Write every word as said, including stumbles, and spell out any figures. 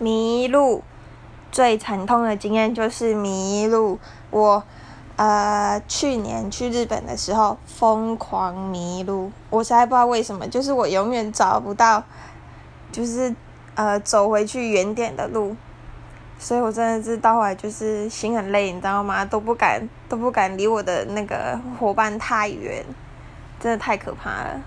迷路，最惨痛的经验就是迷路。我呃去年去日本的时候疯狂迷路，我实在不知道为什么，就是我永远找不到，就是呃走回去原点的路。所以我真的是到后来就是心很累，你知道吗？都不敢都不敢离我的那个伙伴太远，真的太可怕了。